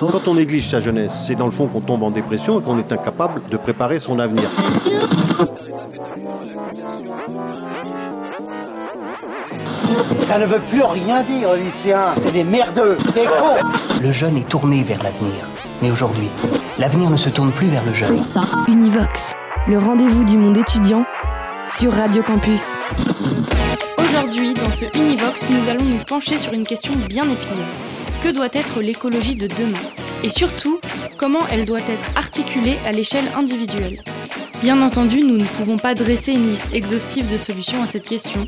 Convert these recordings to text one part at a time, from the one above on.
Quand on néglige sa jeunesse, c'est dans le fond qu'on tombe en dépression et qu'on est incapable de préparer son avenir. Ça ne veut plus rien dire, les lycéens. C'est des merdeux, des cons. Le jeune est tourné vers l'avenir. Mais aujourd'hui, l'avenir ne se tourne plus vers le jeune. Univox, le rendez-vous du monde étudiant sur Radio Campus. Aujourd'hui, dans ce Univox, nous allons nous pencher sur une question bien épineuse. Que doit être l'écologie de demain ? Et surtout, comment elle doit être articulée à l'échelle individuelle ? Bien entendu, nous ne pouvons pas dresser une liste exhaustive de solutions à cette question,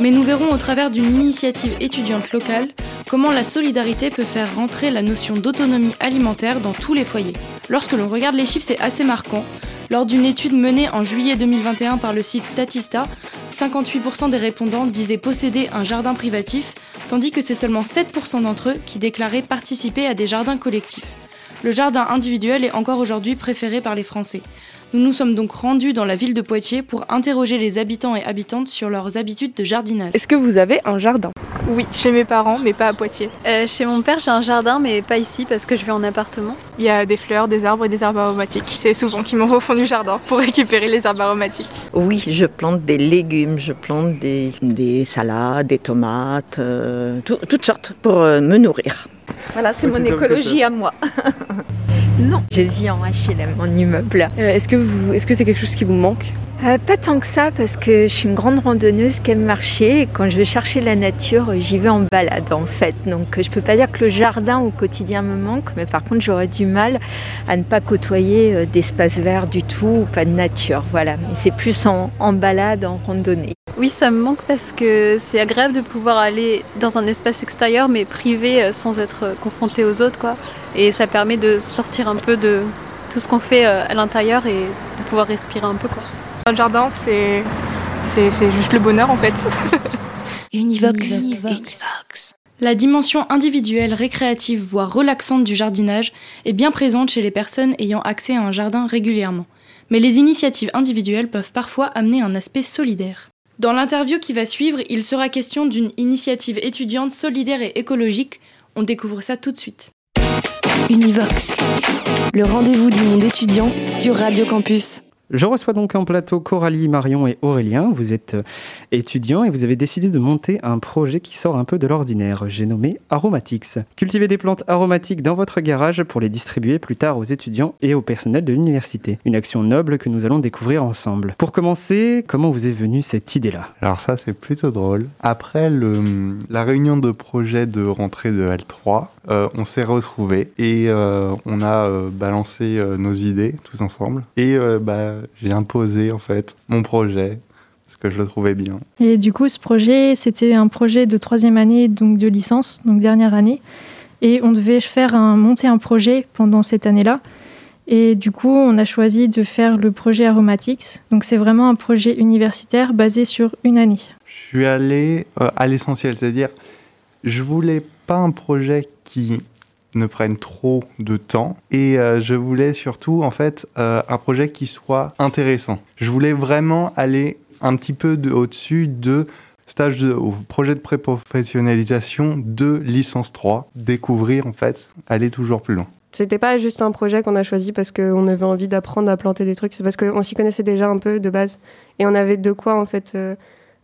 mais nous verrons au travers d'une initiative étudiante locale comment la solidarité peut faire rentrer la notion d'autonomie alimentaire dans tous les foyers. Lorsque l'on regarde les chiffres, c'est assez marquant. Lors d'une étude menée en juillet 2021 par le site Statista, 58% des répondants disaient posséder un jardin privatif, tandis que c'est seulement 7% d'entre eux qui déclaraient participer à des jardins collectifs. Le jardin individuel est encore aujourd'hui préféré par les Français. Nous nous sommes donc rendus dans la ville de Poitiers pour interroger les habitants et habitantes sur leurs habitudes de jardinage. Est-ce que vous avez un jardin ? Oui, chez mes parents, mais pas à Poitiers. Chez mon père, j'ai un jardin, mais pas ici parce que je vis en appartement. Il y a des fleurs, des arbres et des herbes aromatiques. C'est souvent qu'ils m'envoient au fond du jardin pour récupérer les herbes aromatiques. Oui, je plante des légumes, je plante des salades, des tomates, toutes sortes pour me nourrir. Voilà, c'est mon écologie à moi. Non, je vis en HLM, en immeuble. Est-ce que c'est quelque chose qui vous manque ? Pas tant que ça, parce que je suis une grande randonneuse qui aime marcher. Et quand je vais chercher la nature, j'y vais en balade en fait. Donc je peux pas dire que le jardin au quotidien me manque, mais par contre j'aurais du mal à ne pas côtoyer d'espace vert du tout, ou pas de nature. Voilà, mais c'est plus en balade, en randonnée. Oui, ça me manque parce que c'est agréable de pouvoir aller dans un espace extérieur, mais privé, sans être confronté aux autres, quoi. Et ça permet de sortir un peu de tout ce qu'on fait à l'intérieur et de pouvoir respirer un peu, quoi. Dans le jardin, c'est juste le bonheur, en fait. Univox. La dimension individuelle, récréative, voire relaxante du jardinage est bien présente chez les personnes ayant accès à un jardin régulièrement. Mais les initiatives individuelles peuvent parfois amener un aspect solidaire. Dans l'interview qui va suivre, il sera question d'une initiative étudiante solidaire et écologique. On découvre ça tout de suite. Univox, le rendez-vous du monde étudiant sur Radio Campus. Je reçois donc en plateau Coralie, Marion et Aurélien. Vous êtes étudiants et vous avez décidé de monter un projet qui sort un peu de l'ordinaire. J'ai nommé Aromatics. Cultiver des plantes aromatiques dans votre garage pour les distribuer plus tard aux étudiants et au personnel de l'université. Une action noble que nous allons découvrir ensemble. Pour commencer, comment vous est venue cette idée-là ? Alors ça, c'est plutôt drôle. Après la réunion de projet de rentrée de L3, on s'est retrouvés et on a balancé nos idées tous ensemble. Et j'ai imposé en fait mon projet parce que je le trouvais bien. Et du coup, ce projet, c'était un projet de 3e année donc de licence, donc dernière année. Et on devait monter un projet pendant cette année-là. Et du coup, on a choisi de faire le projet Aromatics. Donc c'est vraiment un projet universitaire basé sur une année. Je suis allé à l'essentiel, c'est-à-dire je voulais pas un projet qui ne prennent trop de temps et je voulais surtout en fait un projet qui soit intéressant. Je voulais vraiment aller un petit peu au-dessus de stage au projet de pré-professionnalisation de licence 3, découvrir en fait, aller toujours plus loin. C'était pas juste un projet qu'on a choisi parce qu'on avait envie d'apprendre à planter des trucs, c'est parce qu'on s'y connaissait déjà un peu de base et on avait de quoi en fait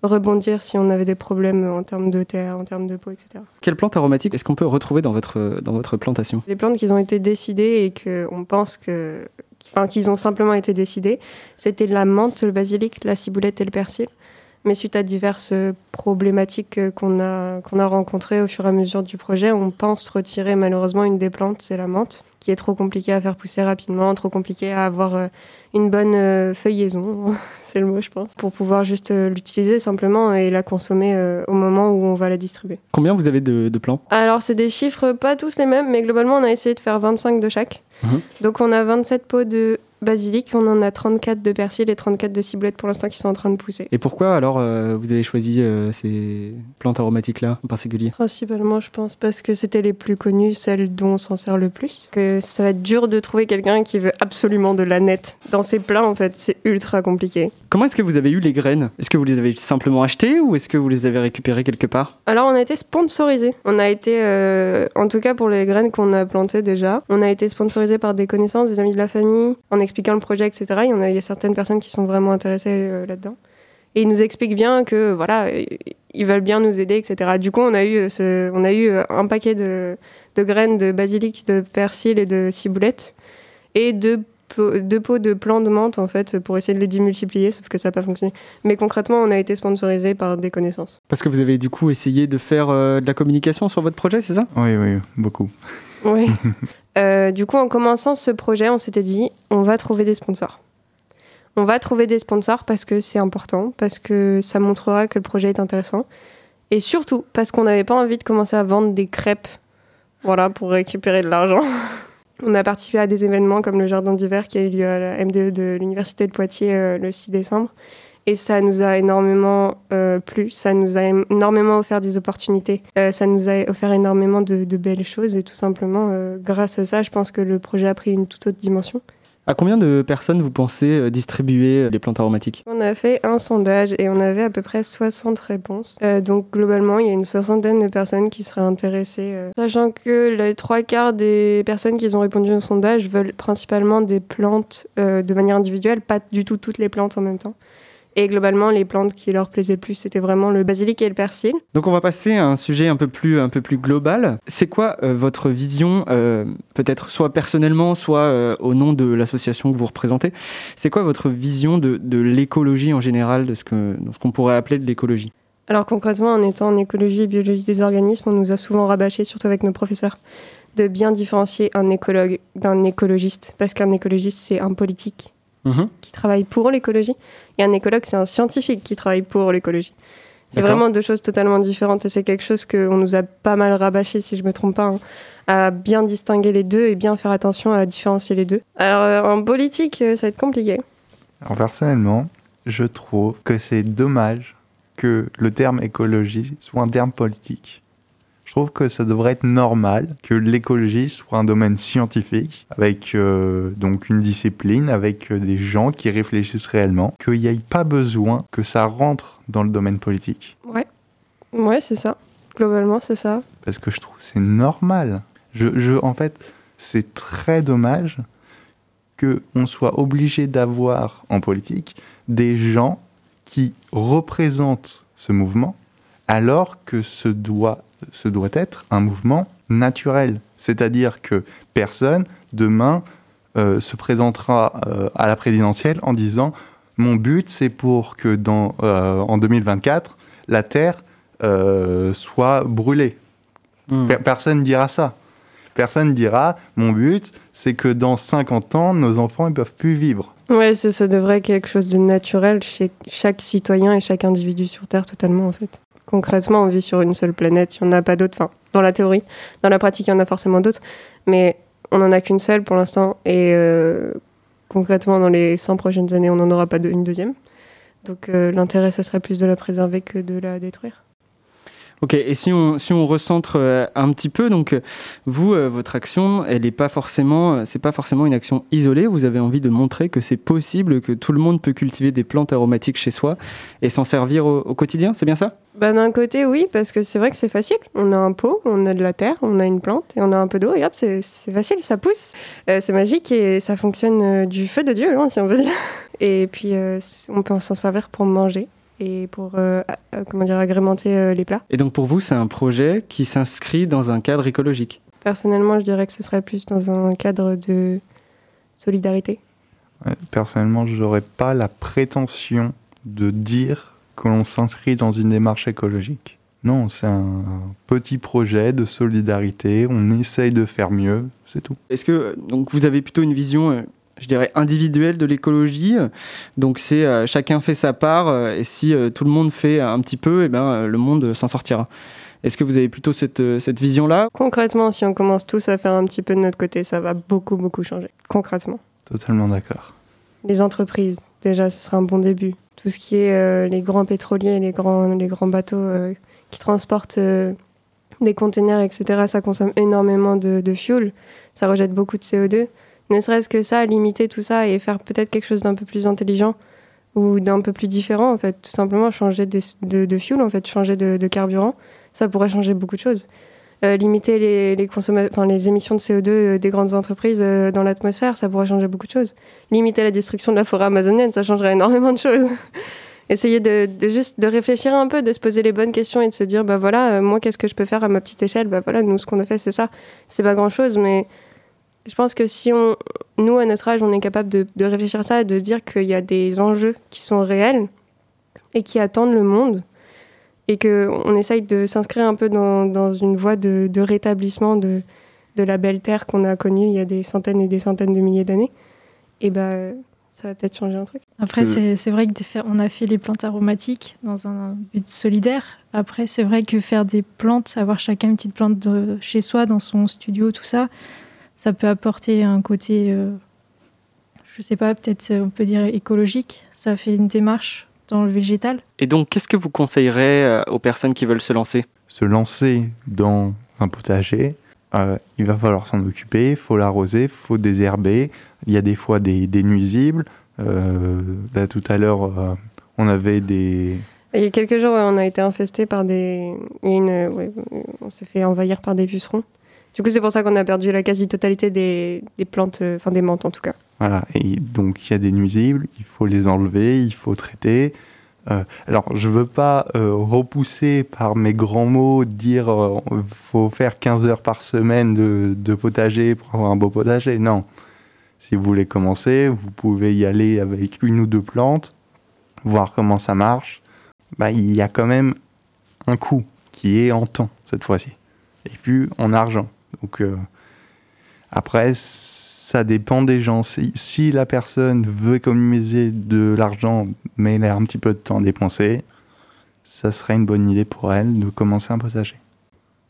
rebondir si on avait des problèmes en termes de terre, en termes de peau, etc. Quelles plantes aromatiques est-ce qu'on peut retrouver dans votre plantation ? Les plantes qui ont été décidées et qu'on pense qu'ils ont simplement été décidées, c'était la menthe, le basilic, la ciboulette et le persil. Mais suite à diverses problématiques qu'on a rencontrées au fur et à mesure du projet, on pense retirer malheureusement une des plantes, c'est la menthe, qui est trop compliquée à faire pousser rapidement, trop compliquée à avoir une bonne feuillaison, c'est le mot je pense, pour pouvoir juste l'utiliser simplement et la consommer au moment où on va la distribuer. Combien vous avez de plants ? Alors c'est des chiffres pas tous les mêmes, mais globalement on a essayé de faire 25 de chaque. Donc on a 27 pots de basilic, on en a 34 de persil et 34 de ciboulette pour l'instant qui sont en train de pousser. Et pourquoi alors vous avez choisi ces plantes aromatiques-là en particulier ? Principalement, je pense, parce que c'était les plus connues, celles dont on s'en sert le plus. Que ça va être dur de trouver quelqu'un qui veut absolument de l'aneth dans ses plats, en fait, c'est ultra compliqué. Comment est-ce que vous avez eu les graines ? Est-ce que vous les avez simplement achetées ou est-ce que vous les avez récupérées quelque part ? Alors, on a été sponsorisés. On a été, en tout cas pour les graines qu'on a plantées déjà, on a été sponsorisés par des connaissances, des amis de la famille, en expliquant le projet, etc. Il y a certaines personnes qui sont vraiment intéressées là-dedans. Et ils nous expliquent bien que, voilà, ils veulent bien nous aider, etc. Du coup, on a eu un paquet de graines de basilic, de persil et de ciboulette, et deux pots de plants de menthe, en fait, pour essayer de les démultiplier, sauf que ça n'a pas fonctionné. Mais concrètement, on a été sponsorisé par des connaissances. Parce que vous avez du coup essayé de faire de la communication sur votre projet, c'est ça ? Oui, beaucoup. Oui. Du coup, en commençant ce projet, on s'était dit, on va trouver des sponsors. On va trouver des sponsors parce que c'est important, parce que ça montrera que le projet est intéressant. Et surtout, parce qu'on n'avait pas envie de commencer à vendre des crêpes, voilà, pour récupérer de l'argent. On a participé à des événements comme le jardin d'hiver qui a eu lieu à la MDE de l'Université de Poitiers le 6 décembre. Et ça nous a énormément plu, ça nous a énormément offert des opportunités, ça nous a offert énormément de belles choses. Et tout simplement, grâce à ça, je pense que le projet a pris une toute autre dimension. À combien de personnes vous pensez distribuer les plantes aromatiques ? On a fait un sondage et on avait à peu près 60 réponses. Donc globalement, il y a une soixantaine de personnes qui seraient intéressées. Sachant que les 3/4 des personnes qui ont répondu au sondage veulent principalement des plantes de manière individuelle, pas du tout toutes les plantes en même temps. Et globalement, les plantes qui leur plaisaient le plus, c'était vraiment le basilic et le persil. Donc on va passer à un sujet un peu plus global. C'est quoi votre vision, peut-être soit personnellement, soit au nom de l'association que vous représentez, c'est quoi votre vision de l'écologie en général, de ce qu'on pourrait appeler de l'écologie ? Alors concrètement, en étant en écologie et biologie des organismes, on nous a souvent rabâché, surtout avec nos professeurs, de bien différencier un écologue d'un écologiste, parce qu'un écologiste, c'est un politique. Mmh. Qui travaille pour l'écologie, et un écologue, c'est un scientifique qui travaille pour l'écologie. C'est D'accord. Vraiment deux choses totalement différentes, et c'est quelque chose qu'on nous a pas mal rabâché, si je me trompe pas, hein, à bien distinguer les deux et bien faire attention à différencier les deux. Alors en politique, ça va être compliqué. Alors personnellement, je trouve que c'est dommage que le terme écologie soit un terme politique. Je trouve que ça devrait être normal que l'écologie soit un domaine scientifique, avec donc une discipline, avec des gens qui réfléchissent réellement, qu'il n'y ait pas besoin que ça rentre dans le domaine politique. Ouais, c'est ça. Globalement, c'est ça. Parce que je trouve que c'est normal. En fait, c'est très dommage qu'on soit obligé d'avoir en politique des gens qui représentent ce mouvement, alors que ce doit être un mouvement naturel. C'est-à-dire que personne, demain, se présentera à la présidentielle en disant « Mon but, c'est pour que en 2024, la Terre soit brûlée. ». Personne dira ça. Personne dira « Mon but, c'est que dans 50 ans, nos enfants ne peuvent plus vivre ». Oui, ça devrait être quelque chose de naturel chez chaque citoyen et chaque individu sur Terre totalement, en fait. Concrètement, on vit sur une seule planète, il n'y en a pas d'autres, enfin, dans la théorie. Dans la pratique, il y en a forcément d'autres, mais on n'en a qu'une seule pour l'instant, et concrètement, dans les 100 prochaines années, on n'en aura pas une deuxième. Donc l'intérêt, ça serait plus de la préserver que de la détruire. Ok, et si on recentre un petit peu, donc vous, votre action, c'est pas forcément une action isolée. Vous avez envie de montrer que c'est possible, que tout le monde peut cultiver des plantes aromatiques chez soi et s'en servir au quotidien, c'est bien ça ? D'un côté, oui, parce que c'est vrai que c'est facile. On a un pot, on a de la terre, on a une plante et on a un peu d'eau et hop, c'est facile, ça pousse, c'est magique et ça fonctionne du feu de Dieu, hein, si on veut dire. Et puis on peut s'en servir pour manger. Et pour agrémenter les plats. Et donc pour vous, c'est un projet qui s'inscrit dans un cadre écologique ? Personnellement, je dirais que ce serait plus dans un cadre de solidarité. Ouais, personnellement, je n'aurais pas la prétention de dire que l'on s'inscrit dans une démarche écologique. Non, c'est un petit projet de solidarité, on essaye de faire mieux, c'est tout. Est-ce que donc, vous avez plutôt une vision je dirais individuel de l'écologie, donc c'est chacun fait sa part et si tout le monde fait un petit peu, le monde s'en sortira. Est-ce que vous avez plutôt cette vision-là ? Concrètement, si on commence tous à faire un petit peu de notre côté, ça va beaucoup changer, concrètement. Totalement d'accord. Les entreprises, déjà, ce serait un bon début. Tout ce qui est les grands pétroliers, les grands bateaux qui transportent des containers, etc., ça consomme énormément de fuel, ça rejette beaucoup de CO2. Ne serait-ce que ça, limiter tout ça et faire peut-être quelque chose d'un peu plus intelligent ou d'un peu plus différent, en fait. Tout simplement, changer de fuel, en fait, changer de carburant, ça pourrait changer beaucoup de choses. Limiter les émissions de CO2 des grandes entreprises dans l'atmosphère, ça pourrait changer beaucoup de choses. Limiter la destruction de la forêt amazonienne, ça changerait énormément de choses. Essayer de juste de réfléchir un peu, de se poser les bonnes questions et de se dire, bah voilà, moi, qu'est-ce que je peux faire à ma petite échelle ? Bah voilà, nous, ce qu'on a fait, c'est ça. C'est pas grand-chose, mais je pense que si nous, à notre âge, on est capable de réfléchir à ça et de se dire qu'il y a des enjeux qui sont réels et qui attendent le monde, et qu'on essaye de s'inscrire un peu dans une voie de rétablissement de la belle terre qu'on a connue il y a des centaines et des centaines de milliers d'années, et ben, ça va peut-être changer un truc. Après, c'est vrai qu'on a fait les plantes aromatiques dans un but solidaire. Après, c'est vrai que faire des plantes, avoir chacun une petite plante chez soi, dans son studio, tout ça, ça peut apporter un côté, je sais pas, peut-être on peut dire écologique. Ça fait une démarche dans le végétal. Et donc, qu'est-ce que vous conseillerez aux personnes qui veulent se lancer ? Se lancer dans un potager, il va falloir s'en occuper, il faut l'arroser, il faut désherber, il y a des fois des nuisibles. Là, tout à l'heure, on avait des... Il y a quelques jours, on a été infestés par des... on s'est fait envahir par des pucerons. Du coup, c'est pour ça qu'on a perdu la quasi-totalité des plantes, enfin des menthes en tout cas. Voilà, et donc il y a des nuisibles, il faut les enlever, il faut traiter. Alors, je ne veux pas repousser par mes grands mots, dire qu'il faut faire 15 heures par semaine de potager pour avoir un beau potager. Non, si vous voulez commencer, vous pouvez y aller avec une ou deux plantes, voir comment ça marche. Bah, il y a quand même un coût qui est en temps cette fois-ci, et puis en argent. Donc après, ça dépend des gens. Si la personne veut économiser de l'argent, mais elle a un petit peu de temps à dépenser, ça serait une bonne idée pour elle de commencer un potager.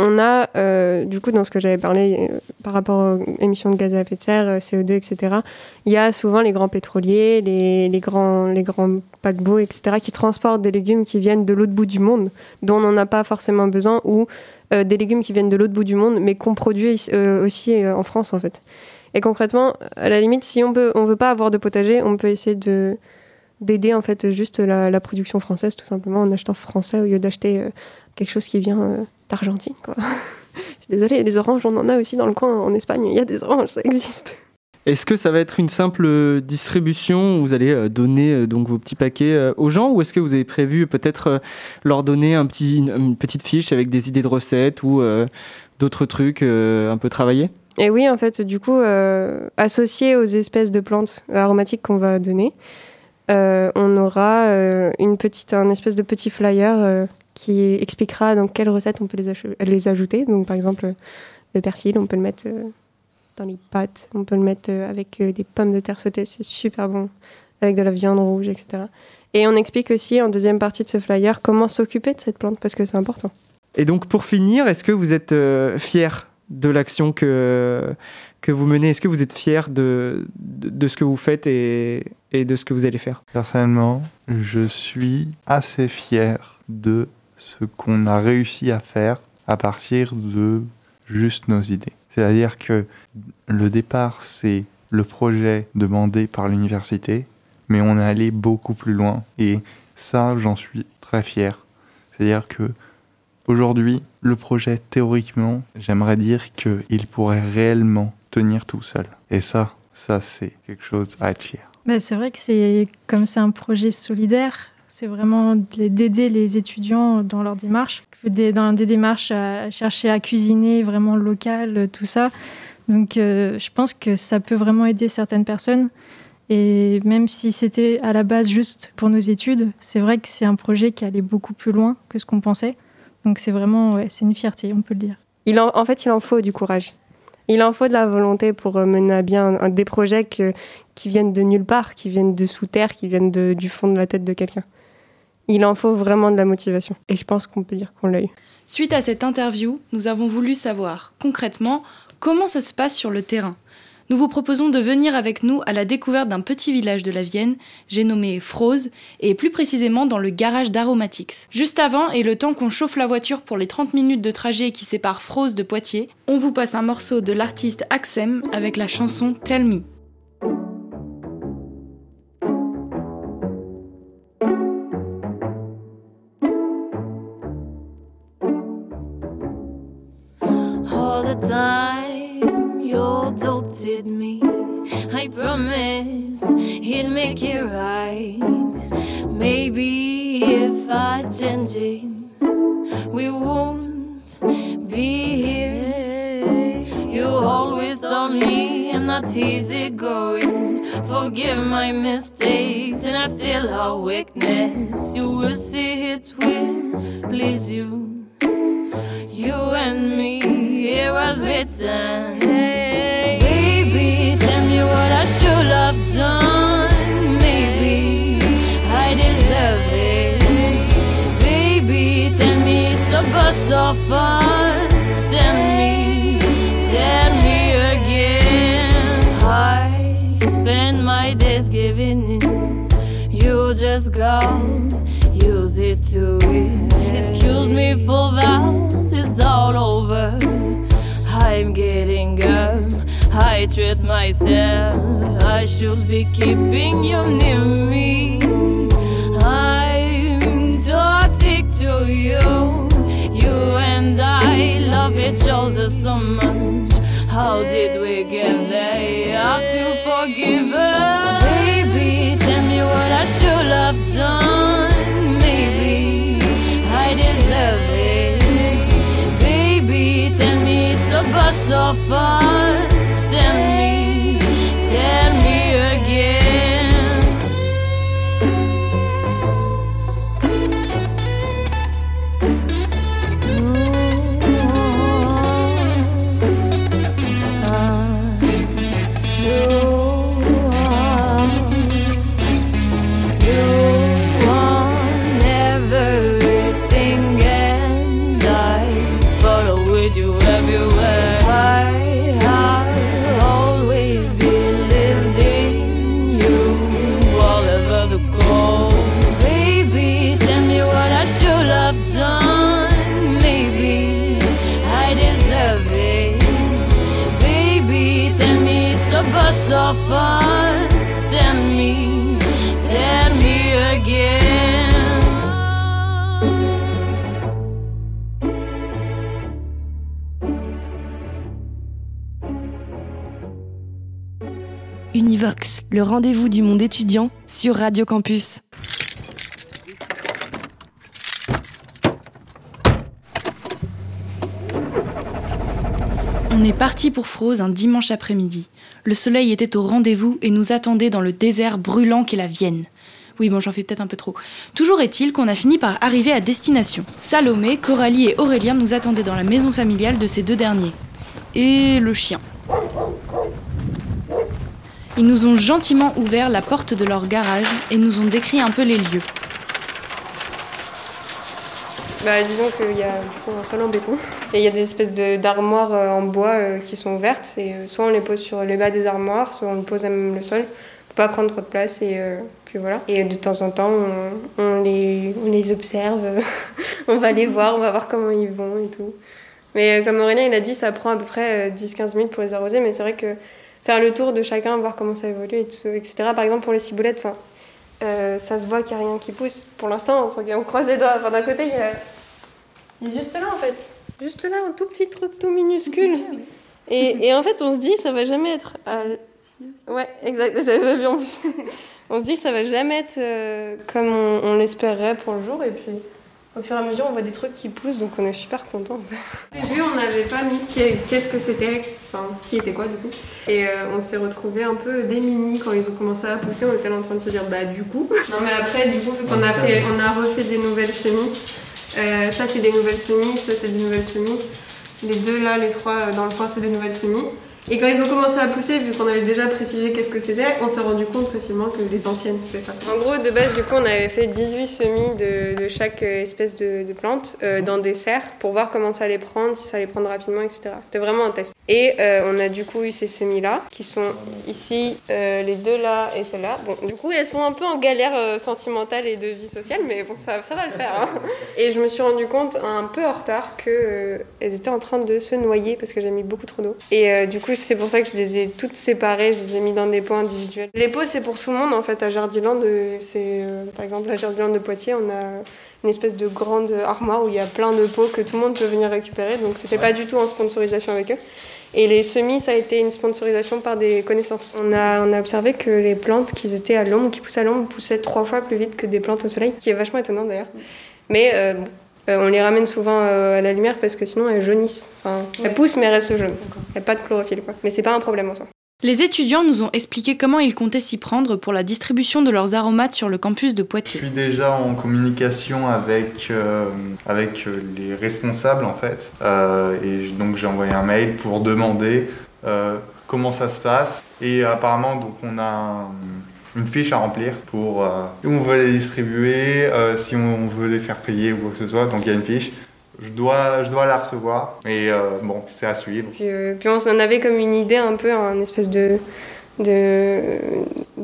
On a, du coup, dans ce que j'avais parlé par rapport aux émissions de gaz à effet de serre, CO2, etc., il y a souvent les grands pétroliers, les grands paquebots, etc., qui transportent des légumes qui viennent de l'autre bout du monde, dont on n'en a pas forcément besoin, ou des légumes qui viennent de l'autre bout du monde, mais qu'on produit aussi en France, en fait. Et concrètement, à la limite, si on veut pas avoir de potager, on peut essayer d'aider en fait juste la production française, tout simplement, en achetant français au lieu d'acheter quelque chose qui vient d'Argentine, quoi. Je suis désolée, les oranges, on en a aussi dans le coin, en Espagne, il y a des oranges, ça existe. Est-ce que ça va être une simple distribution où vous allez donner donc vos petits paquets aux gens, ou est-ce que vous avez prévu peut-être leur donner une petite fiche avec des idées de recettes ou d'autres trucs un peu travaillés ? Et oui, en fait, du coup, associé aux espèces de plantes aromatiques qu'on va donner, on aura un espèce de petit flyer qui expliquera dans quelles recettes on peut les ajouter. Donc, par exemple, le persil, on peut le mettre dans les pâtes, on peut le mettre avec des pommes de terre sautées, c'est super bon, avec de la viande rouge, etc. Et on explique aussi, en deuxième partie de ce flyer, comment s'occuper de cette plante, parce que c'est important. Et donc, pour finir, est-ce que vous êtes fiers de l'action que vous menez? Est-ce que vous êtes fiers de ce que vous faites et de ce que vous allez faire? Personnellement, je suis assez fier de ce qu'on a réussi à faire à partir de juste nos idées. C'est-à-dire que le départ, c'est le projet demandé par l'université, mais on est allé beaucoup plus loin. Et ça, j'en suis très fier. C'est-à-dire que aujourd'hui, le projet, théoriquement, j'aimerais dire qu'il pourrait réellement tenir tout seul. Et ça, c'est quelque chose à être fier. Bah, c'est vrai que comme c'est un projet solidaire, c'est vraiment d'aider les étudiants dans leur démarche, dans des démarches à chercher à cuisiner vraiment local, tout ça. Donc, je pense que ça peut vraiment aider certaines personnes. Et même si c'était à la base juste pour nos études, c'est vrai que c'est un projet qui allait beaucoup plus loin que ce qu'on pensait. Donc c'est vraiment, c'est une fierté, on peut le dire. En fait, il en faut du courage. Il en faut de la volonté pour mener à bien des projets qui viennent de nulle part, qui viennent de sous terre, qui viennent du fond de la tête de quelqu'un. Il en faut vraiment de la motivation. Et je pense qu'on peut dire qu'on l'a eu. Suite à cette interview, nous avons voulu savoir concrètement comment ça se passe sur le terrain. Nous vous proposons de venir avec nous à la découverte d'un petit village de la Vienne, j'ai nommé Froze, et plus précisément dans le garage d'Aromatics. Juste avant, et le temps qu'on chauffe la voiture pour les 30 minutes de trajet qui séparent Froze de Poitiers, on vous passe un morceau de l'artiste Axem avec la chanson « Tell Me ». Did me, I promise he'll make it right. Maybe if I change it, we won't be here. You always told me I'm not easy going. Forgive my mistakes, and I still have weakness. You will see it will please you. You and me, it was written. Hey. What I should have done, maybe I deserve it. Baby, tell me it's a bust of us. Tell me again. I spend my days giving in. You just go, use it to win. Excuse me for that, it's all over. I'm getting up. I treat myself, I should be keeping you near me. I'm toxic to you. You and I love each other so much. How did we get there? How to forgive her? Baby, tell me what I should have done. Maybe I deserve it. Baby, tell me it's a bust of us. Tell me again. You want everything, and I follow with you everywhere. Of us, tell me again. Univox, le rendez-vous du monde étudiant sur Radio Campus. On est parti pour Froze un dimanche après-midi. Le soleil était au rendez-vous et nous attendait dans le désert brûlant qu'est la Vienne. Oui, bon, j'en fais peut-être un peu trop. Toujours est-il qu'on a fini par arriver à destination. Salomé, Coralie et Aurélien nous attendaient dans la maison familiale de ces deux derniers. Et le chien. Ils nous ont gentiment ouvert la porte de leur garage et nous ont décrit un peu les lieux. Disons qu'il y a un sol en béton et il y a des espèces d'armoires en bois qui sont ouvertes et soit on les pose sur le bas des armoires, soit on les pose à même le sol pour pas prendre trop de place et puis voilà. Et de temps en temps on les observe, on va les voir, on va voir comment ils vont et tout. Mais comme Aurélien il a dit, ça prend à peu près 10-15 minutes pour les arroser, mais c'est vrai que faire le tour de chacun, voir comment ça évolue et tout, etc. Par exemple pour les ciboulettes, ça se voit qu'il n'y a rien qui pousse pour l'instant, on croise les doigts. Enfin, d'un côté, il est juste là en fait, juste là, un tout petit truc tout minuscule. Et en fait, on se dit ça va jamais être. Ouais, exact, j'avais vu en plus. On se dit ça va jamais être comme on l'espérait pour le jour. Et puis, au fur et à mesure, on voit des trucs qui poussent, donc on est super contents. Au début, on n'avait pas mis qu'est-ce que c'était, enfin, qui était quoi du coup. Et on s'est retrouvés un peu démunis quand ils ont commencé à pousser, on était là en train de se dire bah du coup. Non mais après, du coup, vu qu'on a refait des nouvelles semis, ça c'est des nouvelles semis, ça c'est des nouvelles semis. Les deux là, les trois dans le coin c'est des nouvelles semis. Et quand ils ont commencé à pousser, vu qu'on avait déjà précisé qu'est-ce que c'était, on s'est rendu compte facilement que les anciennes c'était ça. En gros, de base, du coup, on avait fait 18 semis de chaque espèce de plante dans des serres pour voir comment ça allait prendre, si ça allait prendre rapidement, etc. C'était vraiment un test. Et on a du coup eu ces semis-là, qui sont ici, les deux là et celle-là. Bon, du coup, elles sont un peu en galère sentimentale et de vie sociale, mais bon, ça va le faire. Hein. Et je me suis rendu compte un peu en retard qu'elles étaient en train de se noyer parce que j'avais mis beaucoup trop d'eau. Et du coup, c'est pour ça que je les ai toutes séparées, je les ai mis dans des pots individuels. Les pots, c'est pour tout le monde en fait. À Jardiland, par exemple, à Jardiland de Poitiers, on a une espèce de grande armoire où il y a plein de pots que tout le monde peut venir récupérer. Donc c'était pas du tout en sponsorisation avec eux. Et les semis, ça a été une sponsorisation par des connaissances. On a observé que les plantes qui étaient à l'ombre, qui poussaient à l'ombre, poussaient 3 fois plus vite que des plantes au soleil, ce qui est vachement étonnant d'ailleurs. Mais on les ramène souvent à la lumière parce que sinon elles jaunissent. Enfin, ouais. Elles poussent mais elles restent jaunes. Il n'y a pas de chlorophylle, quoi. Mais c'est pas un problème en soi. Les étudiants nous ont expliqué comment ils comptaient s'y prendre pour la distribution de leurs aromates sur le campus de Poitiers. Je suis déjà en communication avec les responsables en fait. Et donc j'ai envoyé un mail pour demander comment ça se passe. Et apparemment donc on a une fiche à remplir pour où on veut les distribuer, si on veut les faire payer ou quoi que ce soit. Donc il y a une fiche. Je dois la recevoir et bon, c'est à suivre. Puis on en avait comme une idée un peu, un espèce de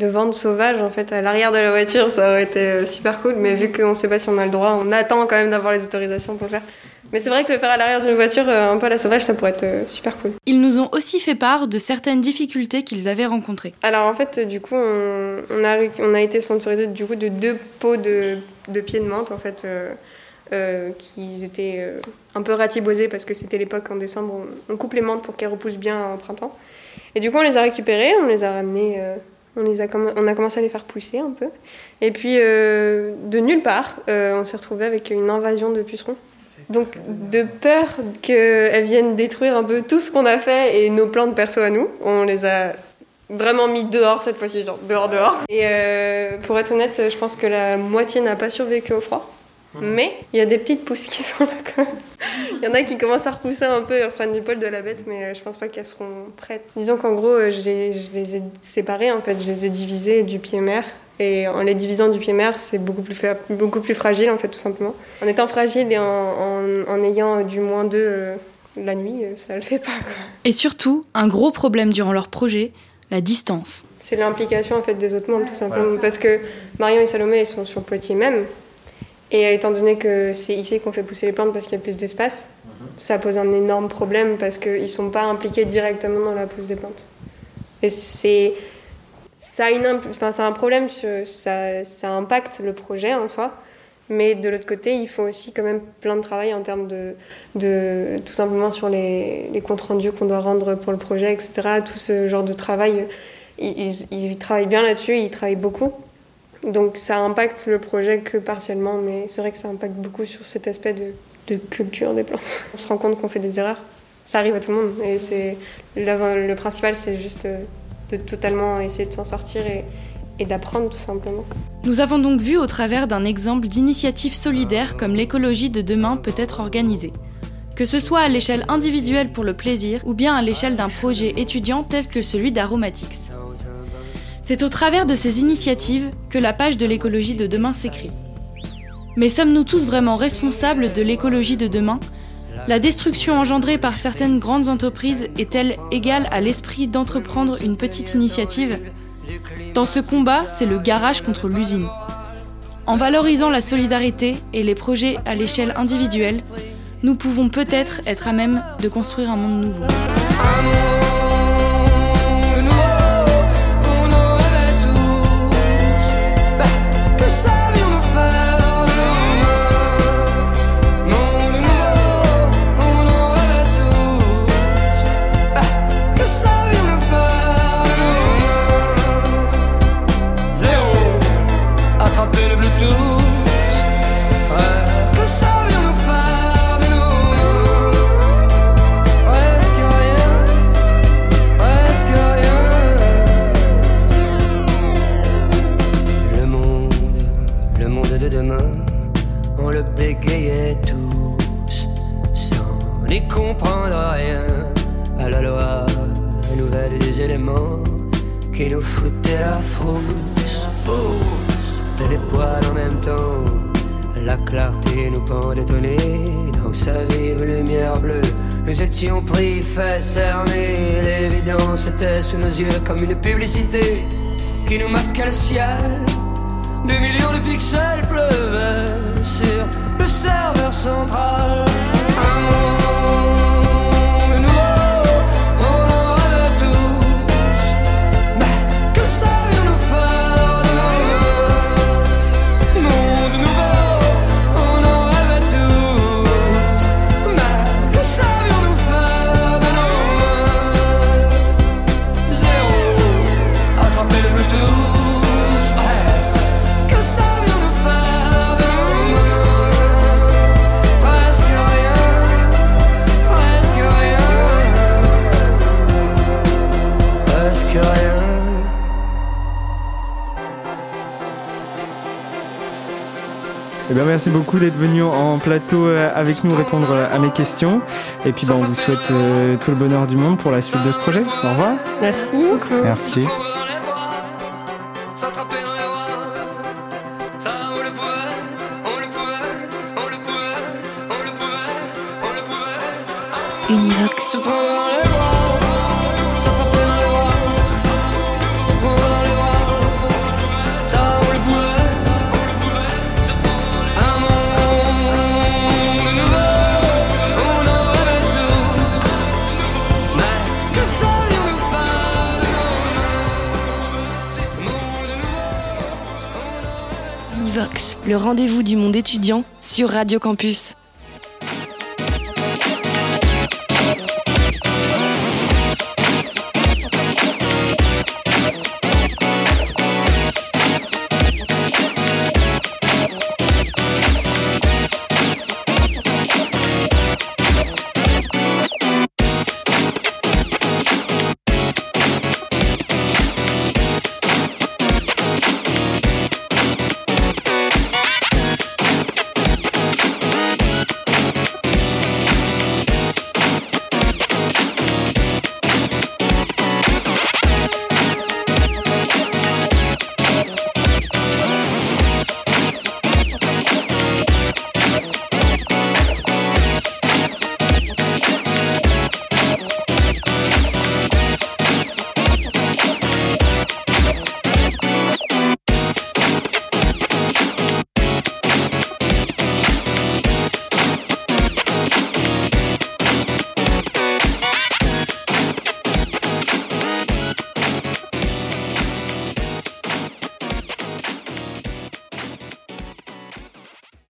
vente sauvage en fait à l'arrière de la voiture, ça aurait été super cool, mais vu qu'on ne sait pas si on a le droit, on attend quand même d'avoir les autorisations pour le faire. Mais c'est vrai que le faire à l'arrière d'une voiture, un peu à la sauvage, ça pourrait être super cool. Ils nous ont aussi fait part de certaines difficultés qu'ils avaient rencontrées. Alors en fait, du coup, on a été sponsorisés du coup de 2 pots de pieds de menthe en fait. Qu'ils étaient un peu ratibosés parce que c'était l'époque en décembre, on coupe les menthes pour qu'elles repoussent bien au printemps. Et du coup, on les a récupérés, on les a ramenés, on a commencé à les faire pousser un peu. Et puis, de nulle part, on s'est retrouvés avec une invasion de pucerons. Donc, de peur qu'elles viennent détruire un peu tout ce qu'on a fait et nos plantes perso à nous, on les a vraiment mis dehors cette fois-ci, genre dehors. Et pour être honnête, je pense que la moitié n'a pas survécu au froid. Mais il y a des petites pousses qui sont là quand même. Il y en a qui commencent à repousser un peu et reprennent du poil de la bête, mais je pense pas qu'elles seront prêtes. Disons qu'en gros, je les ai séparées en fait, je les ai divisées du pied-mère. Et en les divisant du pied-mère, c'est beaucoup plus fragile en fait, tout simplement. En étant fragile et en ayant du moins 2 la nuit, ça le fait pas, quoi. Et surtout, un gros problème durant leur projet, la distance. C'est l'implication en fait des autres membres, tout simplement. Voilà. Parce que Marion et Salomé, ils sont sur Poitiers même. Et étant donné que c'est ici qu'on fait pousser les plantes parce qu'il y a plus d'espace, ça pose un énorme problème parce qu'ils ne sont pas impliqués directement dans la pousse des plantes. Et c'est un problème, ça impacte le projet en soi, mais de l'autre côté, il faut aussi quand même plein de travail en termes de tout simplement sur les comptes rendus qu'on doit rendre pour le projet, etc. Tout ce genre de travail, ils travaillent bien là-dessus, ils travaillent beaucoup. Donc ça impacte le projet que partiellement, mais c'est vrai que ça impacte beaucoup sur cet aspect de culture des plantes. On se rend compte qu'on fait des erreurs, ça arrive à tout le monde, et le principal c'est juste de totalement essayer de s'en sortir et d'apprendre tout simplement. Nous avons donc vu au travers d'un exemple d'initiatives solidaires comme l'écologie de demain peut être organisée. Que ce soit à l'échelle individuelle pour le plaisir, ou bien à l'échelle d'un projet étudiant tel que celui d'Aromatics. C'est au travers de ces initiatives que la page de l'écologie de demain s'écrit. Mais sommes-nous tous vraiment responsables de l'écologie de demain ? La destruction engendrée par certaines grandes entreprises est-elle égale à l'esprit d'entreprendre une petite initiative ? Dans ce combat, c'est le garage contre l'usine. En valorisant la solidarité et les projets à l'échelle individuelle, nous pouvons peut-être être à même de construire un monde nouveau. les éléments qui nous foutaient la frousse. Boum, les poils en même temps. La clarté nous pendait au nez. Dans sa vive lumière bleue, nous étions pris, faits, cernés. L'évidence était sous nos yeux comme une publicité qui nous masquait le ciel. 2 millions de pixels pleuvaient sur le serveur central. Un monde nouveau, on en rêve tous. Mais que savions-nous faire demain? Monde nouveau, on en rêve tous. Mais que savions-nous faire demain? Zéro, attraper le Bluetooth. Eh bien, merci beaucoup d'être venu en plateau avec nous répondre à mes questions. Et puis, on vous souhaite tout le bonheur du monde pour la suite de ce projet. Au revoir. Merci beaucoup. Merci. Univox. Le rendez-vous du monde étudiant sur Radio Campus.